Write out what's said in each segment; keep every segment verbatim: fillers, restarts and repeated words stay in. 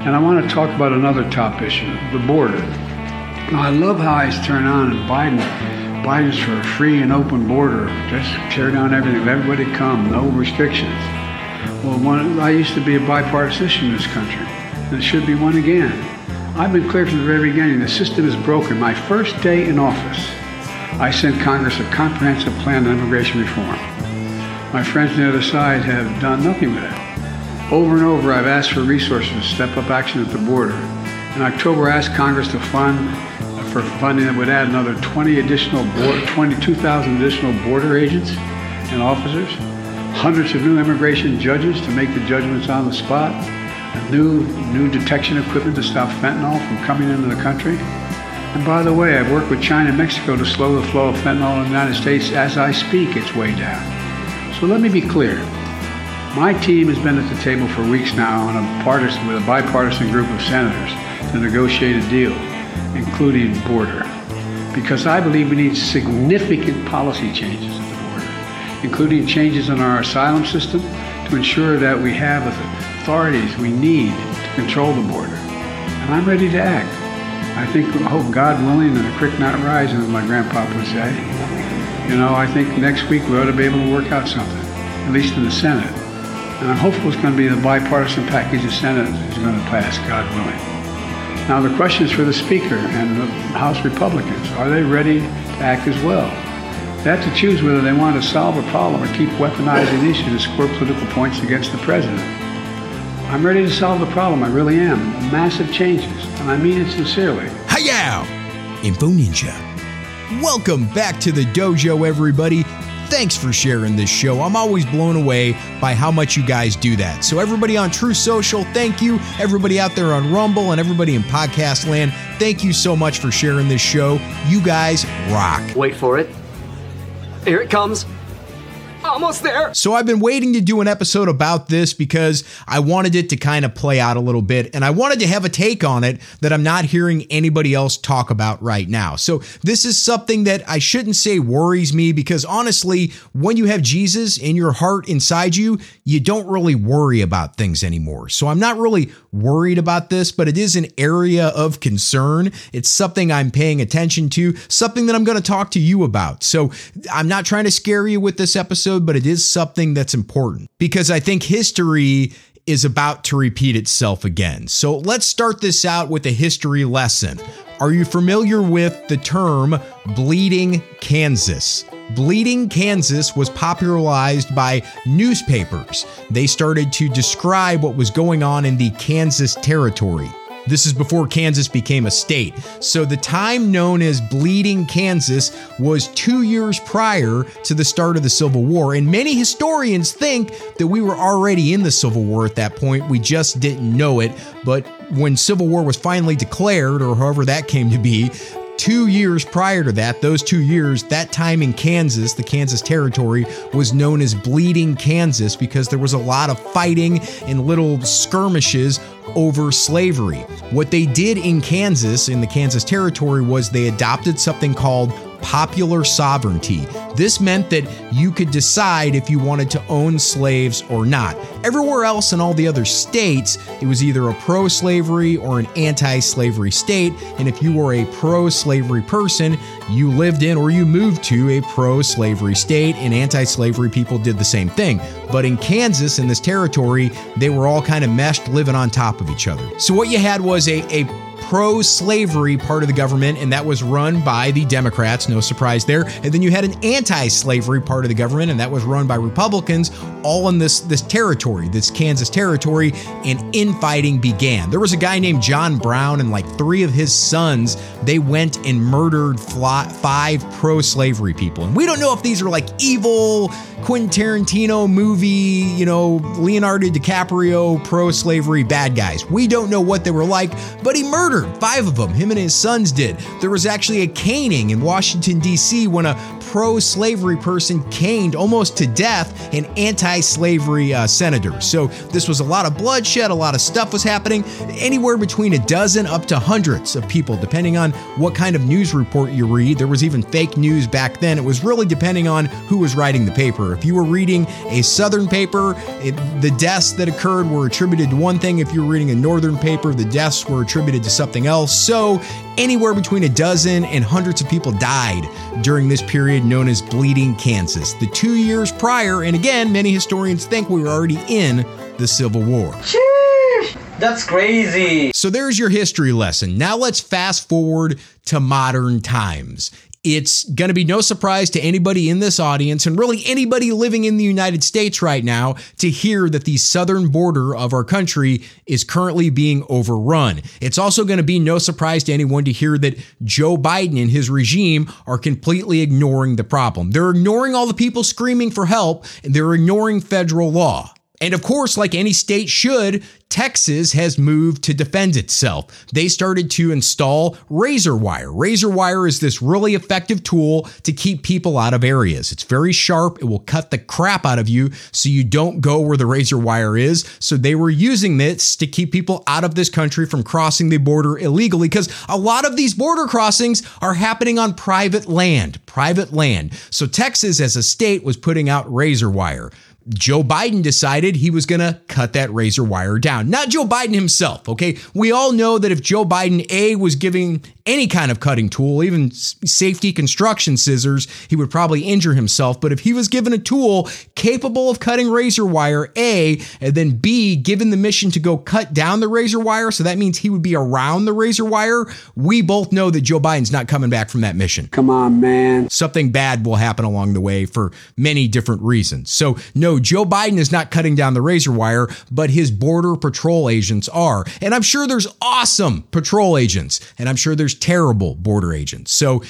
And I want to talk about another top issue, the border. Now, I love how eyes turn on and Biden. Biden's for a free and open border. Just tear down everything. Let everybody come. No restrictions. Well, one, I used to be a bipartisan in this country, and it should be one again. I've been clear from the very beginning. The system is broken. My first day in office, I sent Congress a comprehensive plan on immigration reform. My friends on the other side have done nothing with it. Over and over, I've asked for resources to step up action at the border. In October, I asked Congress to fund for funding that would add another twenty additional board, twenty-two thousand additional border agents and officers, hundreds of new immigration judges to make the judgments on the spot, a new new detection equipment to stop fentanyl from coming into the country. And by the way, I've worked with China and Mexico to slow the flow of fentanyl in the United States. As I speak, it's way down. So let me be clear. My team has been at the table for weeks now on a partisan, with a bipartisan group of senators to negotiate a deal, including border, because I believe we need significant policy changes at the border, including changes in our asylum system to ensure that we have the authorities we need to control the border. And I'm ready to act. I think, I hope God willing, and a quick not rising, as my grandpa would say. You know, I think next week we ought to be able to work out something, at least in the Senate. And I'm hopeful it's going to be the bipartisan package the Senate is going to pass, God willing. Now the question is for the Speaker and the House Republicans. Are they ready to act as well? They have to choose whether they want to solve a problem or keep weaponizing issues to score political points against the President. I'm ready to solve the problem, I really am. Massive changes, and I mean it sincerely. Hi-yow! Info Ninja. Welcome back to the dojo, everybody. Thanks for sharing this show. I'm always blown away by how much you guys do that. So everybody on True Social, thank you. Everybody out there on Rumble and everybody in podcast land, thank you so much for sharing this show. You guys rock. Wait for it. Here it comes. Almost there. So I've been waiting to do an episode about this because I wanted it to kind of play out a little bit, and I wanted to have a take on it that I'm not hearing anybody else talk about right now. So this is something that I shouldn't say worries me, because honestly, when you have Jesus in your heart inside you, you don't really worry about things anymore. So I'm not really worried about this, but it is an area of concern. It's something I'm paying attention to, something that I'm going to talk to you about. So I'm not trying to scare you with this episode, but it is something that's important because I think history is about to repeat itself again. So let's start this out with a history lesson. Are you familiar with the term Bleeding Kansas? Bleeding Kansas was popularized by newspapers. They started to describe what was going on in the Kansas Territory. This is before Kansas became a state. So the time known as Bleeding Kansas was two years prior to the start of the Civil War. And many historians think that we were already in the Civil War at that point. We just didn't know it. But when Civil War was finally declared, or however that came to be, two years prior to that, those two years, that time in Kansas, the Kansas Territory, was known as Bleeding Kansas because there was a lot of fighting and little skirmishes over slavery. What they did in Kansas, in the Kansas Territory, was they adopted something called popular sovereignty. This meant that you could decide if you wanted to own slaves or not. Everywhere else in all the other states, it was either a pro-slavery or an anti-slavery state, and if you were a pro-slavery person, you lived in or you moved to a pro-slavery state, and anti-slavery people did the same thing. But in Kansas, in this territory, they were all kind of meshed, living on top of each other. So what you had was a, a pro-slavery part of the government, and that was run by the Democrats, no surprise there. And then you had an anti-slavery part of the government, and that was run by Republicans, all in this, this territory, this Kansas Territory, and infighting began. There was a guy named John Brown, and like three of his sons, they went and murdered five pro-slavery people. And we don't know if these are like evil Quentin Tarantino movie, you know, Leonardo DiCaprio pro-slavery bad guys. We don't know what they were like, but he murdered five of them, him and his sons did. There was actually a caning in Washington, D C when a pro-slavery person caned almost to death an anti-slavery uh, senator. So this was a lot of bloodshed, a lot of stuff was happening, anywhere between a dozen up to hundreds of people, depending on what kind of news report you read. There was even fake news back then. It was really depending on who was writing the paper. If you were reading a Southern paper, it, the deaths that occurred were attributed to one thing. If you were reading a Northern paper, the deaths were attributed to something else. So anywhere between a dozen and hundreds of people died during this period known as Bleeding Kansas, the two years prior. And again, many historians think we were already in the Civil War. That's crazy. So there's your history lesson. Now let's fast forward to modern times. It's going to be no surprise to anybody in this audience and really anybody living in the United States right now to hear that the southern border of our country is currently being overrun. It's also going to be no surprise to anyone to hear that Joe Biden and his regime are completely ignoring the problem. They're ignoring all the people screaming for help, and they're ignoring federal law. And of course, like any state should, Texas has moved to defend itself. They started to install razor wire. Razor wire is this really effective tool to keep people out of areas. It's very sharp. It will cut the crap out of you so you don't go where the razor wire is. So they were using this to keep people out of this country from crossing the border illegally, because a lot of these border crossings are happening on private land, private land. So Texas as a state was putting out razor wire. Joe Biden decided he was going to cut that razor wire down. Not Joe Biden himself, okay? We all know that if Joe Biden, A, was giving any kind of cutting tool, even safety construction scissors, he would probably injure himself. But if he was given a tool capable of cutting razor wire, A, and then B, given the mission to go cut down the razor wire, so that means he would be around the razor wire, we both know that Joe Biden's not coming back from that mission. Come on, man. Something bad will happen along the way for many different reasons. So no, Joe Biden is not cutting down the razor wire, but his border patrol agents are. And I'm sure there's awesome patrol agents, and I'm sure there's terrible border agents. So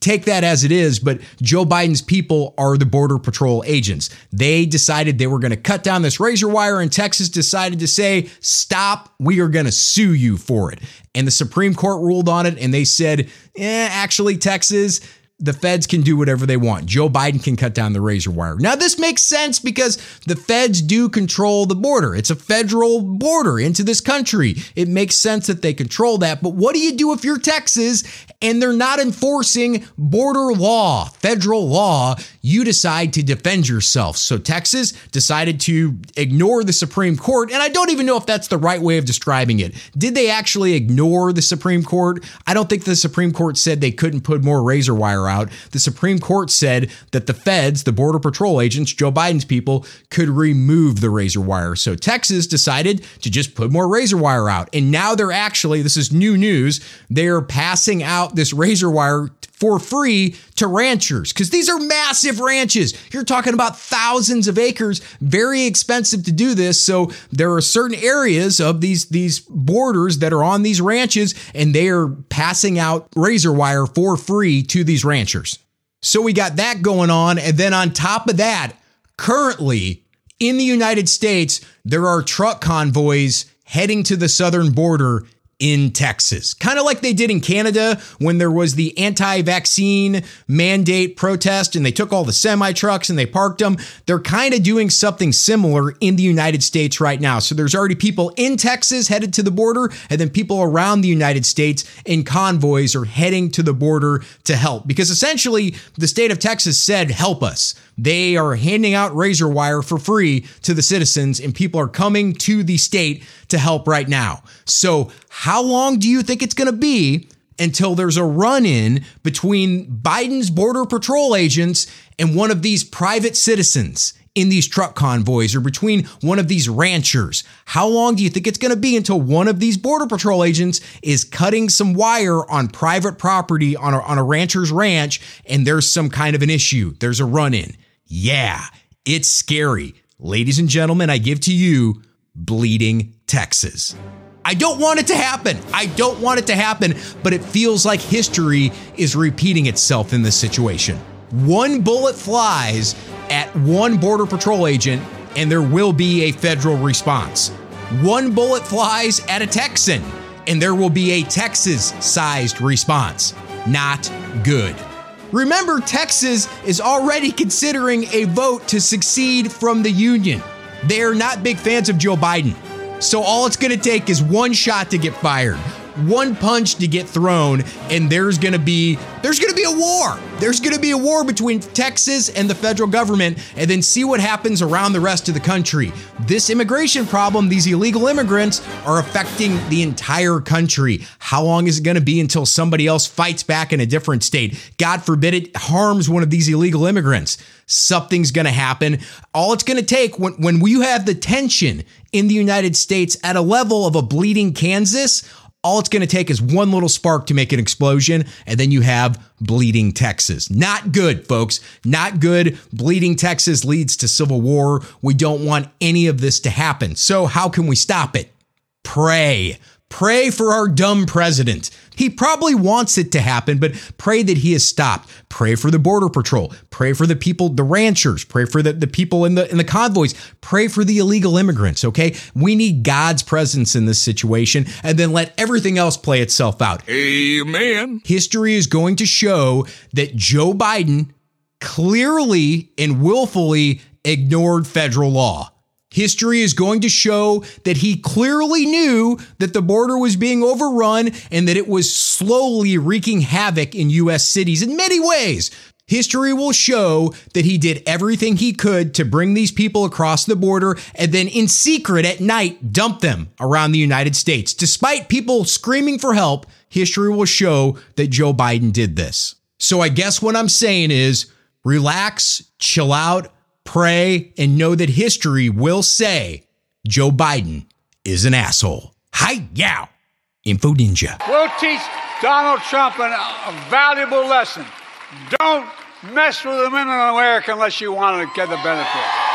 take that as it is, but Joe Biden's people are the border patrol agents. They decided they were going to cut down this razor wire, and Texas decided to say, stop, we are going to sue you for it. And the Supreme Court ruled on it, and they said, eh, actually, Texas, the feds can do whatever they want. Joe Biden can cut down the razor wire. Now, this makes sense because the feds do control the border. It's a federal border into this country. It makes sense that they control that. But what do you do if you're Texas and they're not enforcing border law, federal law? You decide to defend yourself. So Texas decided to ignore the Supreme Court. And I don't even know if that's the right way of describing it. Did they actually ignore the Supreme Court? I don't think the Supreme Court said they couldn't put more razor wire out. The Supreme Court said that the feds, the border patrol agents, Joe Biden's people, could remove the razor wire. So Texas decided to just put more razor wire out. And now they're actually, this is new news, they're passing out this razor wire for free to ranchers, because these are massive ranches. You're talking about thousands of acres, very expensive to do this. So there are certain areas of these, these borders that are on these ranches, and they are passing out razor wire for free to these ranchers. So we got that going on. And then on top of that, currently in the United States, there are truck convoys heading to the southern border in Texas, kind of like they did in Canada when there was the anti-vaccine mandate protest and they took all the semi-trucks and they parked them. They're kind of doing something similar in the United States right now. So there's already people in Texas headed to the border, and then people around the United States in convoys are heading to the border to help, because essentially the state of Texas said, help us. They are handing out razor wire for free to the citizens, and people are coming to the state to help right now. So how long do you think it's going to be until there's a run-in between Biden's border patrol agents and one of these private citizens in these truck convoys, or between one of these ranchers? How long do you think it's going to be until one of these border patrol agents is cutting some wire on private property on a, on a rancher's ranch, and there's some kind of an issue? There's a run-in. Yeah, it's scary. Ladies and gentlemen, I give to you Bleeding Texas. I don't want it to happen. I don't want it to happen, but it feels like history is repeating itself in this situation. One bullet flies at one border patrol agent, and there will be a federal response. One bullet flies at a Texan, and there will be a Texas-sized response. Not good. Remember, Texas is already considering a vote to secede from the Union. They're not big fans of Joe Biden. So all it's going to take is one shot to get fired, one punch to get thrown, and there's going to be there's going to be a war. There's going to be a war between Texas and the federal government, and then see what happens around the rest of the country. This immigration problem, these illegal immigrants, are affecting the entire country. How long is it going to be until somebody else fights back in a different state? God forbid it harms one of these illegal immigrants. Something's going to happen. All it's going to take when, when we have the tension in the United States at a level of a bleeding Kansas, all it's going to take is one little spark to make an explosion, and then you have bleeding Texas. Not good, folks. Not good. Bleeding Texas leads to civil war. We don't want any of this to happen. So how can we stop it? Pray. Pray for our dumb president. He probably wants it to happen, but pray that he is stopped. Pray for the Border Patrol. Pray for the people, the ranchers. Pray for the, the people in the in the convoys. Pray for the illegal immigrants, okay? We need God's presence in this situation, and then let everything else play itself out. Amen. History is going to show that Joe Biden clearly and willfully ignored federal law. History is going to show that he clearly knew that the border was being overrun and that it was slowly wreaking havoc in U S cities in many ways. History will show that he did everything he could to bring these people across the border and then in secret at night dump them around the United States. Despite people screaming for help, history will show that Joe Biden did this. So I guess what I'm saying is relax, chill out, pray, and know that history will say Joe Biden is an asshole. Hi-yow! Info Ninja. We'll teach Donald Trump an, a valuable lesson. Don't mess with the women in America unless you want to get the benefit.